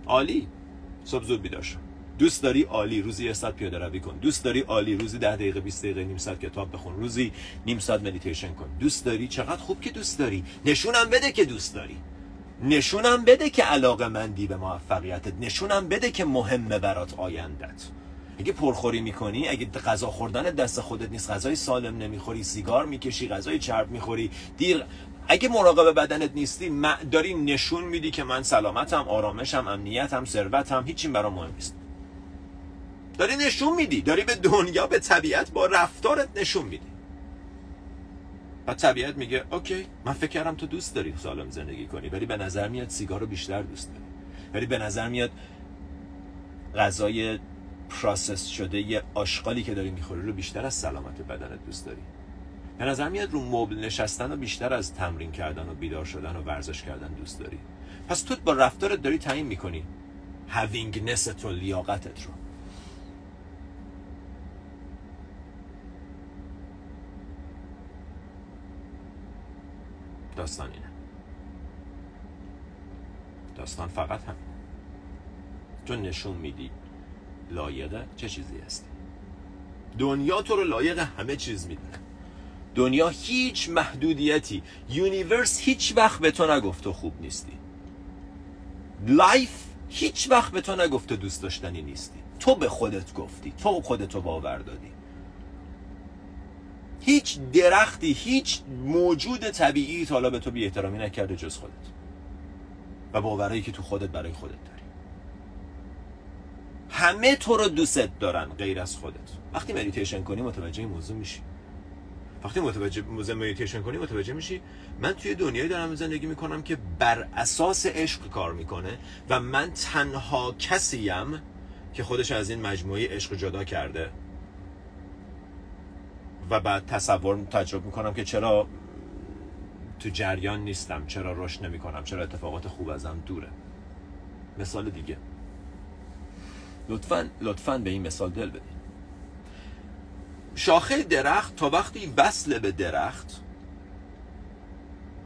عالی. صبح زود بیدار شو. دوست داری؟ عالی. روزی 1 ساعت پیاده روی کن. دوست داری؟ عالی. روزی 10 دقیقه 20 دقیقه نیم ساعت کتاب بخون. روزی نیم ساعت مدیتیشن کن. دوست داری؟ چقدر خوب که دوست داری. نشونم بده که دوست داری. نشونم بده که علاقه‌مندی به موفقیتت. نشونم بده که مهمه برات آینده‌ت. اگه پرخوری میکنی، اگه غذا خوردن دست خودت نیست، غذای سالم نمیخوری، سیگار میکشی، غذای چرب میخوری، دیر، اگه مراقب بدنت نیستی، داری نشون میدی که من سلامتم، آرامشم، امنیتم، ثروتم، هیچ چیز برام مهم نیست. داری نشون میدی، داری به دنیا، به طبیعت با رفتارت نشون میدی. بعد طبیعت میگه اوکی، من فکر کردم تو دوست داری سالم زندگی کنی، ولی به نظر میاد سیگارو بیشتر دوست داری. ولی به نظر میاد غذای پروسس شده یه آشغالی که داری میخوری رو بیشتر از سلامت بدنت دوست داری. به نظر میاد رو مبل نشستن و بیشتر از تمرین کردن و بیدار شدن و ورزش کردن دوست داری. پس تو با رفتارت داری تعیین میکنی هاوینگنست و لیاقتت رو. داستان اینه. داستان فقط همین. تو نشون میدی لایق چه چیزی هستی. دنیا تو رو لایق همه چیز میدونه. دنیا هیچ محدودیتی، یونیورس هیچ وقت به تو نگفت تو خوب نیستی. لایف هیچ وقت به تو نگفت تو دوست داشتنی نیستی. تو به خودت گفتی، تو خودتو باور دادی. هیچ درختی، هیچ موجود طبیعی تا حالا به تو بی‌احترامی نکرده جز خودت و باورایی که تو خودت برای خودت داری. همه تو رو دوست دارن غیر از خودت. وقتی مدیتیشن کنی متوجه این موضوع میشی. وقتی مدیتیشن کنی متوجه میشی من توی دنیایی دارم زندگی میکنم که بر اساس عشق کار میکنه و من تنها کسیم که خودش از این مجموعه عشق جدا کرده. و بعد تجربه میکنم که چرا تو جریان نیستم، چرا رشد نمیکنم، چرا اتفاقات خوب ازم دوره. مثال دیگه، لطفاً به این مثال دل بدین. شاخه درخت تا وقتی وصل به درخت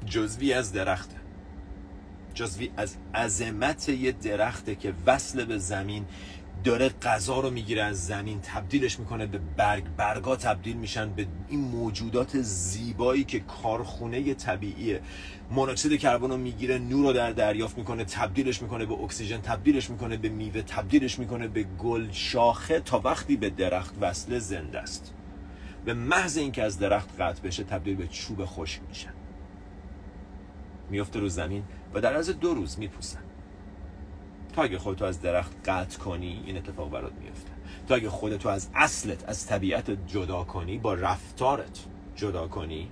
جزوی از درخته، جزوی از عظمت یه درخته که وصل به زمین داره، غذا رو میگیره از زمین، تبدیلش میکنه به برگ، برگا تبدیل میشن به این موجودات زیبایی که کارخونه طبیعیه، مونوکسید کربن رو میگیره، نور رو در دریافت میکنه، تبدیلش میکنه به اکسیژن، تبدیلش میکنه به میوه، تبدیلش میکنه به گل. شاخه تا وقتی به درخت وصله زنده است، به محض اینکه از درخت قطع بشه تبدیل به چوب خشک میشه، میفته رو زمین و در عرض 2 روز میپوسه. تا اگه خودتو از درخت قطع کنی این اتفاق برات میفته. تا اگه خودتو از اصلت، از طبیعتت جدا کنی، با رفتارت جدا کنی،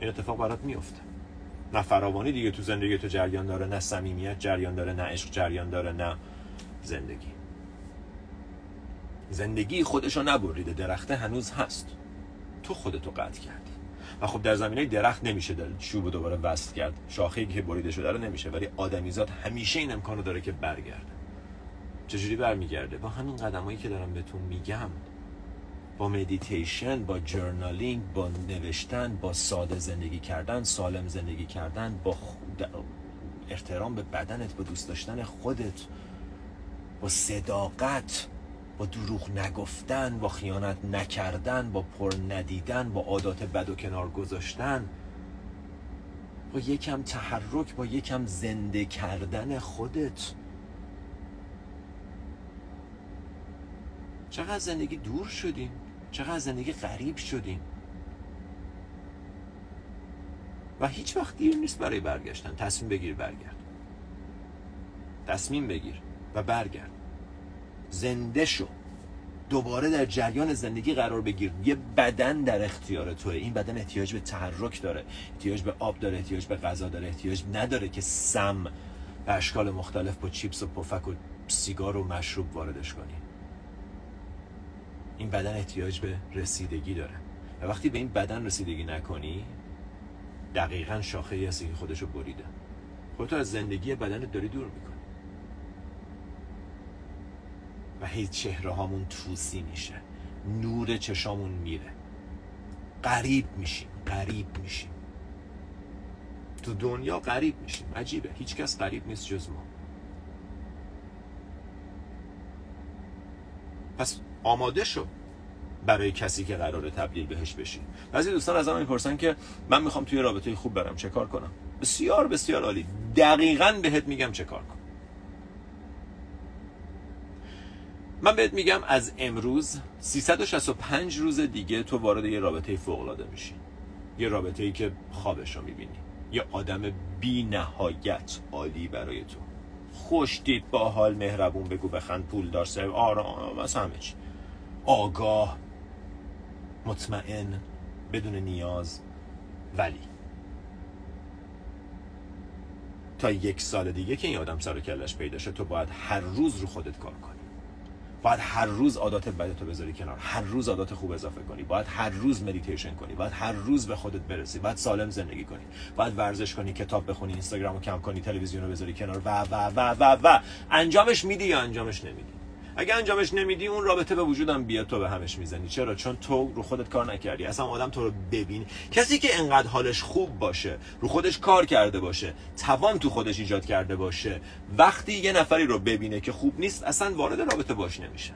این اتفاق برات میفته. نه فراوانی دیگه تو زندگی تو جریان داره، نه صمیمیت جریان داره، نه عشق جریان داره، نه زندگی. زندگی خودشو نبریده، درخته هنوز هست، تو خودتو قطع کردی. و خب در زمینه درخت نمیشه چوب دوباره وصل کرد، شاخه‌ای که بریده شده رو نمیشه، ولی آدمیزاد همیشه این امکانو داره که برگرده. چجوری برمیگرده؟ با همین قدمایی که دارم بهتون میگم، با مدیتیشن، با جورنالینگ، با نوشتن، با ساده زندگی کردن، سالم زندگی کردن، با احترام به بدنت، با دوست داشتن خودت، با صداقت، با دروغ نگفتن، با خیانت نکردن، با پر ندیدن، با عادات بد و کنار گذاشتن، با یکم تحرک، با یکم زنده کردن خودت. چقدر زندگی دور شدیم، چقدر زندگی غریب شدیم. و هیچ وقت دیر نیست برای برگشتن. تصمیم بگیر و برگرد. زنده شو، دوباره در جریان زندگی قرار بگیر. یه بدن در اختیار توه. این بدن احتیاج به تحرک داره، احتیاج به آب داره، احتیاج به غذا داره، احتیاج نداره که سم به اشکال مختلف با چیپس و پفک و سیگار و مشروب واردش کنی. این بدن احتیاج به رسیدگی داره و وقتی به این بدن رسیدگی نکنی، دقیقاً شاخه‌ای هستی که خودشو بریده. خودتو از زندگی بدنت داری دور میکنی و هیچ چهره هامون توسی میشه، نور چشامون میره، قریب میشیم تو دنیا، قریب میشیم. عجیبه، هیچ کس قریب نیست جز ما. پس آماده شو برای کسی که قراره تبدیل بهش بشی. بعضی دوستان از من میپرسن که من میخوام توی رابطه خوب برم، چه کار کنم؟ بسیار بسیار عالی، دقیقاً بهت میگم چه کار کن. من بهت میگم از امروز 365 روز دیگه تو وارد یه رابطه فوق‌العاده میشی، یه رابطه‌ای که خوابش رو میبینی، یه آدم بی نهایت عالی برای تو، خوش تیپ، باحال، مهربون، بگو بخند، پول دار، سر آرام، از همه چی آگاه، مطمئن، بدون نیاز. ولی تا 1 سال دیگه که این آدم سر و کله‌اش پیدا شه، تو باید هر روز رو خودت کار کنی، باید هر روز عادات بدتو بذاری کنار، هر روز عادات خوب اضافه کنی، باید هر روز مدیتیشن کنی، باید هر روز به خودت برسی، باید سالم زندگی کنی، باید ورزش کنی، کتاب بخونی، اینستاگرامو کم کنی، تلویزیونو بذاری کنار و و و و و. انجامش میدی یا انجامش نمیدی؟ اگه انجامش نمیدی، اون رابطه به وجودم بیاد، تو به همش میزنی. چرا؟ چون تو رو خودت کار نکردی. اصلا آدم تو رو ببین، کسی که انقدر حالش خوب باشه، رو خودش کار کرده باشه، توان تو خودش ایجاد کرده باشه، وقتی یه نفری رو ببینه که خوب نیست، اصلا وارد رابطه باش نمیشه.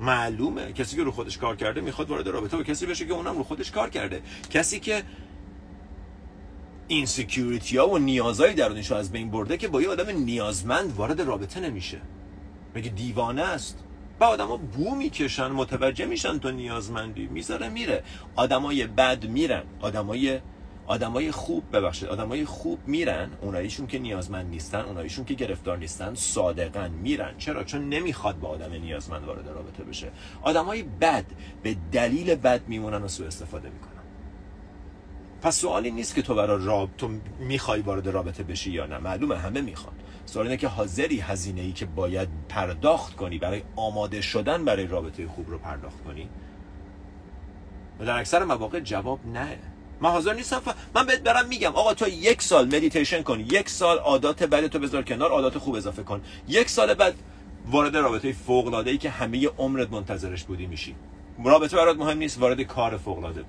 معلومه کسی که رو خودش کار کرده میخواد وارد رابطه با کسی بشه که اونم رو خودش کار کرده. کسی که اینسیکیوریتی‌ها و نیازهای درونش رو از بین برده، که با یه آدم نیازمند وارد رابطه نمیشه. مگه دیوانه است؟ با آدما بو میکشن، متوجه میشن تو نیازمندی، میذاره میره. آدمای بد میرن، آدمای خوب، ببخشید، آدمای خوب میرن، اوناییشون که نیازمند نیستن، اوناییشون که گرفتار نیستن، صادقاً میرن. چرا؟ چون نمیخواد با آدم نیازمند وارد رابطه بشه. آدمای بد به دلیل بد میمونن و سوء استفاده میکنن. پس سوالی نیست که تو برای تو میخوای وارد رابطه بشی یا نه، معلومه همه میخوان. سوال اینه که حاضری هزینه‌ای که باید پرداخت کنی برای آماده شدن برای رابطه خوب رو پرداخت کنی؟ و در اکثر مواقع جواب نه. من حاضر نیستم. من بهت برام میگم آقا تو 1 سال مدیتیشن کن، 1 سال عادات بدتو بذار کنار، عادات خوب اضافه کن، 1 سال بعد وارد رابطه فوق‌العاده‌ای که همه عمرت منتظرش بودی میشی. رابطه برات مهم نیست، وارد کار فوق‌العاده،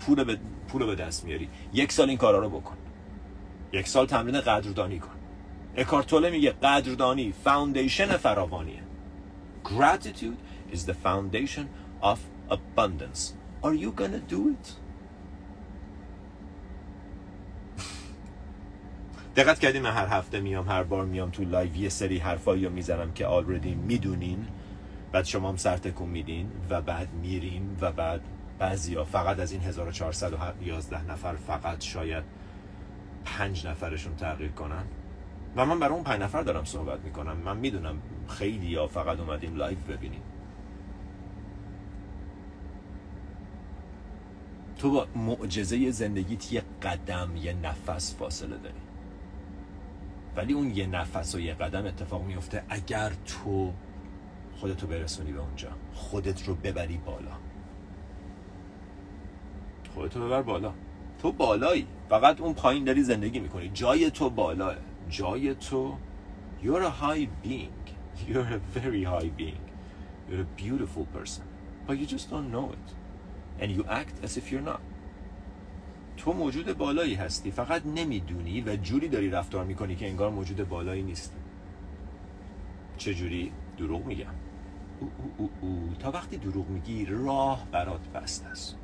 پول به دست میاری. 1 سال این کارا رو بکن. 1 سال تمرین قدردانی کن. اکارت توله میگه قدردانی فاوندیشن فراوانیه. Gratitude is the foundation of abundance. Are you gonna do it? دقت کردین من هر هفته میام، هر بار میام تو لایو یه سری حرفایی رو میزنم که آلردی میدونین، بعد شما هم سر تکون میدین و بعد میریم و بعد بعضیا فقط از این 1411 نفر فقط شاید 5 نفرشون تغییر کنن و من برای اون 5 نفر دارم صحبت میکنم. من میدونم خیلی ها فقط اومدیم لایو ببینیم. تو با معجزه زندگیت یه قدم، یه نفس فاصله داری، ولی اون یه نفس و یه قدم اتفاق میفته اگر تو خودتو برسونی به اونجا، خودت رو ببری بالا. خودتو ببر بالا. تو بالایی، فقط اون پایین داری زندگی میکنی. جای تو بالاه، جای تو. You're a high being. You're a very high being. You're a beautiful person. But you just don't know it. And you act as if you're not. تو موجود بالایی هستی، فقط نمیدونی و جوری داری رفتار میکنی که انگار موجود بالایی نیستی. چجوری؟ دروغ میگم. تا وقتی دروغ میگی، راه برات بسته است.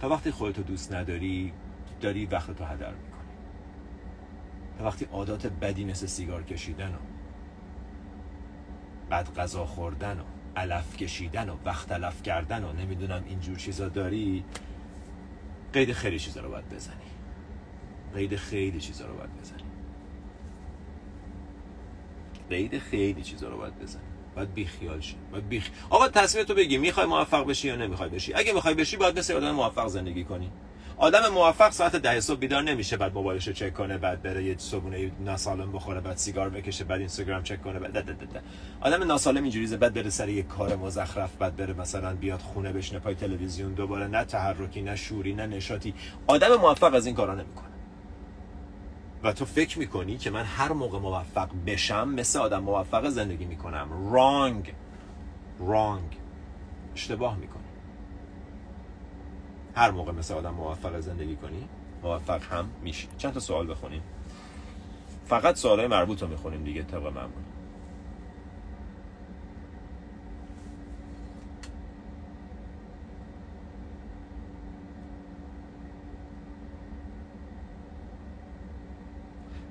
تا وقتی خودتو دوست نداری، داری وقتتو هدر میکنی. وقتی عادات بدی مثل سیگار کشیدن و بد غذا خوردن و علف کشیدن و وقت تلف کردن و نمیدونم اینجور چیزا داری، قید خیلی چیزا رو باید بزنی، باید بیخیال شی، آقا تصمیمتو بگی میخوای موفق بشی یا نمیخوای بشی. اگه میخوای بشی باید مثل آدم موفق زندگی کنی. آدم موفق ساعت 10 صبح بیدار نمیشه بعد موبایلش رو چک کنه، بعد بره یه صبحونه ناسالم بخوره، بعد سیگار بکشه، بعد اینستاگرام چک کنه، بعد آدم ناسالم اینجوریه، بعد بره سر یه کار مزخرف، بعد بره مثلا بیاد خونه بشینه پای تلویزیون دوباره، نه تحرکی، نه شوری، نه نشاطی. آدم موفق از این کارا نمیکنه. و تو فکر میکنی که من هر موقع موفق بشم مثل آدم موفق زندگی میکنم. رانگ اشتباه میکنی. هر موقع مثل آدم موفق زندگی کنی موفق هم میشی. چند تا سوال بخونیم، فقط سوالای مربوط رو میخونیم دیگه طبق معمول.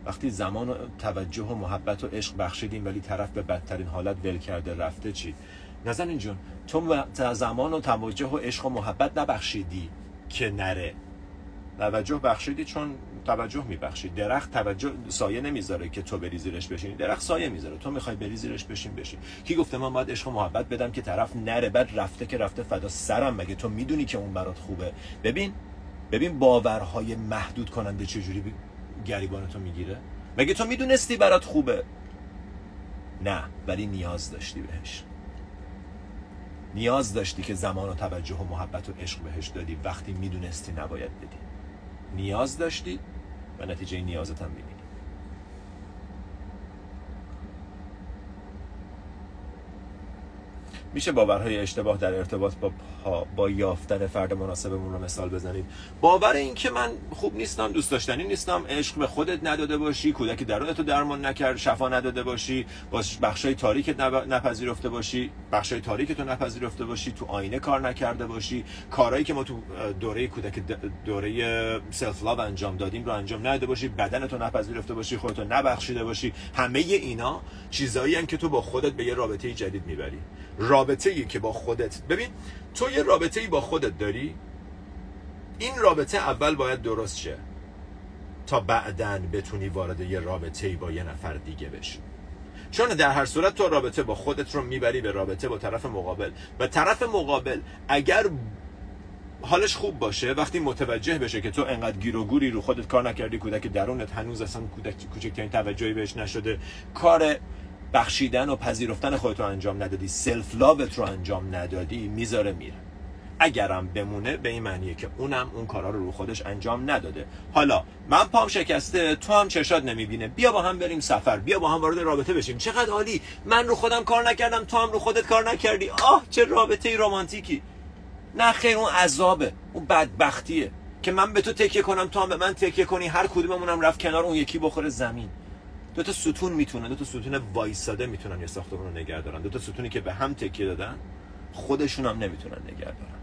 وقتی زمان و توجه و محبت و عشق بخشیدیم ولی طرف به بدترین حالت ول کرده رفته چی؟ نازنین جون تو زمان و توجه و عشق و محبت نبخشیدی که نره. توجه بخشیدی چون توجه میبخشی. درخت توجه سایه نمیذاره که تو بری زیرش بشینی، درخت سایه میذاره، تو میخوای بری زیرش بشین. کی گفته من باید عشق و محبت بدم که طرف نره؟ بعد رفته که رفته فدا سرم. مگه تو میدونی که اون برات خوبه؟ ببین باورهای محدود کننده چجوری گریبانتو میگیره. مگه تو میدونستی برات خوبه؟ نه، ولی نیاز داشتی بهش، نیاز داشتی که زمان و توجه و محبت و عشق بهش دادی وقتی میدونستی نباید بدی. نیاز داشتی و نتیجه نیازت هم میبینی. میشه باورهای اشتباه در ارتباط با یافتن فرد مناسبمون رو مثال بزنیم. باور این که من خوب نیستم، دوست داشتنی نیستم، عشق به خودت نداده باشی، کودک درونتو درمان نکرد، شفا نداده باشی، بخشای تاریکت نپذیرفته باشی، تو آینه کار نکرده باشی، کارهایی که ما تو دوره کودک دوره سلف لاو انجام دادیم رو انجام نداده باشی، بدنتو نپذیرفته باشی، خودتو نبخشیده باشی. همه اینا چیزایی هستن که تو با خودت به یه رابطه جدید میبری. رابطه‌ای که با خودت، ببین تو یه رابطه‌ای با خودت داری، این رابطه اول باید درست شه تا بعداً بتونی وارد یه رابطه‌ای با یه نفر دیگه بشی. چون در هر صورت تو رابطه با خودت رو میبری به رابطه با طرف مقابل، و طرف مقابل اگر حالش خوب باشه، وقتی متوجه بشه که تو انقدر گیر و گوری رو خودت کار نکردی، کودک درونت هنوز اصلا کوچکترین توجهی بهش نشده، کار بخشیدن و پذیرفتن خودت رو انجام ندادی، سلف لاوت رو انجام ندادی، میذاره میره. اگرم بمونه به این معنیه که اونم اون کارا رو خودش انجام نداده. حالا من پام شکسته، تو هم چشات نمیبینه، بیا با هم بریم سفر، بیا با هم وارد رابطه بشیم. چقدر عالی، من رو خودم کار نکردم، تو هم رو خودت کار نکردی. آه چه رابطه رمانتیکی. نه خیر، اون عذابه، اون بدبختیه که من به تو تکیه کنم، تو هم به من تکیه کنی، هر کدوممونم رفت کنار، اون یکی بخوره زمین. دو تا ستون وایساده میتونن یه ساختمان رو نگه دارن. دو تا ستونی که به هم تکیه دادن خودشون هم نمیتونن نگه دارن.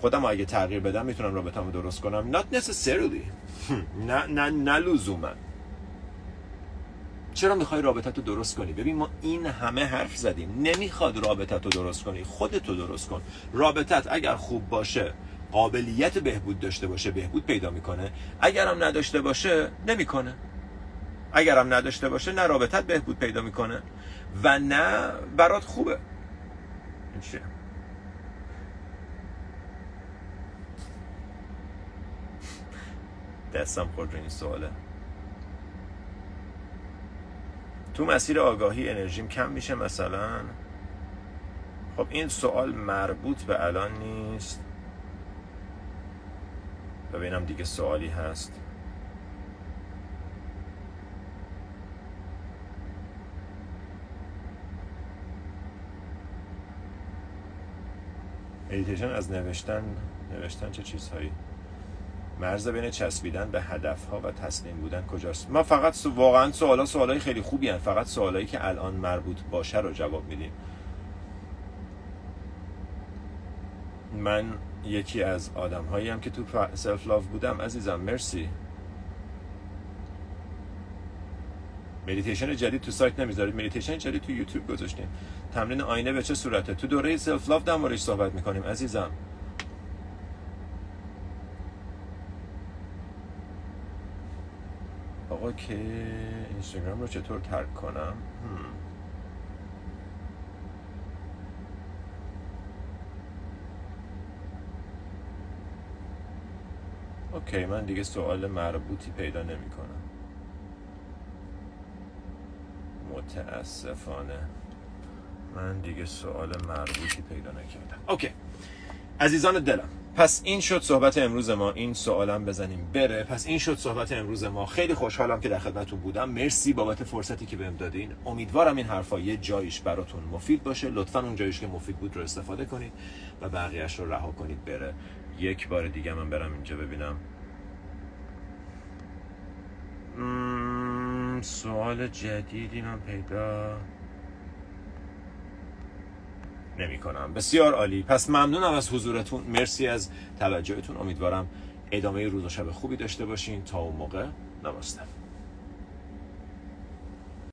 خودم اگه تغییر بدم میتونم رابطه‌مو درست کنم. Not necessarily. نه لزوما. چرا میخوای رابطه تو درست کنی؟ ببین ما این همه حرف زدیم، نمیخواد رابطه تو درست کنی، خودتو درست کن. رابطت اگر خوب باشه، قابلیت بهبود داشته باشه، بهبود پیدا میکنه. اگرم نداشته باشه نمیکنه. نه رابطت بهبود پیدا میکنه و نه برات خوبه. این چیه؟ دستم خورد این سواله. تو مسیر آگاهی انرژیم کم میشه مثلا؟ خب این سوال مربوط به الان نیست. ببینم دیگه سوالی هست. مدیتیشن از نوشتن چه چیزهایی؟ مرز بین چسبیدن به هدف‌ها و تسلیم بودن کجاست؟ ما فقط واقعا سوالای خیلی خوبی هستن، فقط سوالایی که الان مربوط باشه رو جواب میدیم. من یکی از آدم‌هایی هم که تو سلف لاف بودم. عزیزم مرسی. مدیتیشن جدید تو سایت نمیذارید، مدیتیشن جدید تو یوتیوب گذاشتیم. تمرین آینه به چه صورته؟ تو دوره سلف لاف درموردش صحبت میکنیم عزیزم. آقا که اینستاگرام رو چطور ترک کنم؟ اوکی، من دیگه سوال مربوطی پیدا نمی کنم متاسفانه. اوکی عزیزان دلم، پس این شد صحبت امروز ما. این سوالم بزنیم بره. خیلی خوشحالم که در خدمتتون بودم. مرسی بابت فرصتی که بهم دادین. امیدوارم این حرفا یه جایش براتون مفید باشه. لطفاً اون جایش که مفید بود رو استفاده کنید و بقیه‌اش رو رها کنید بره. یک بار دیگه من برم اینجا ببینم. سوال جدیدی من پیدا نمی‌کنم. بسیار عالی. پس ممنونم از حضورتون. مرسی از توجهتون. امیدوارم ادامه روز و شب خوبی داشته باشین. تا اون موقع نماسته.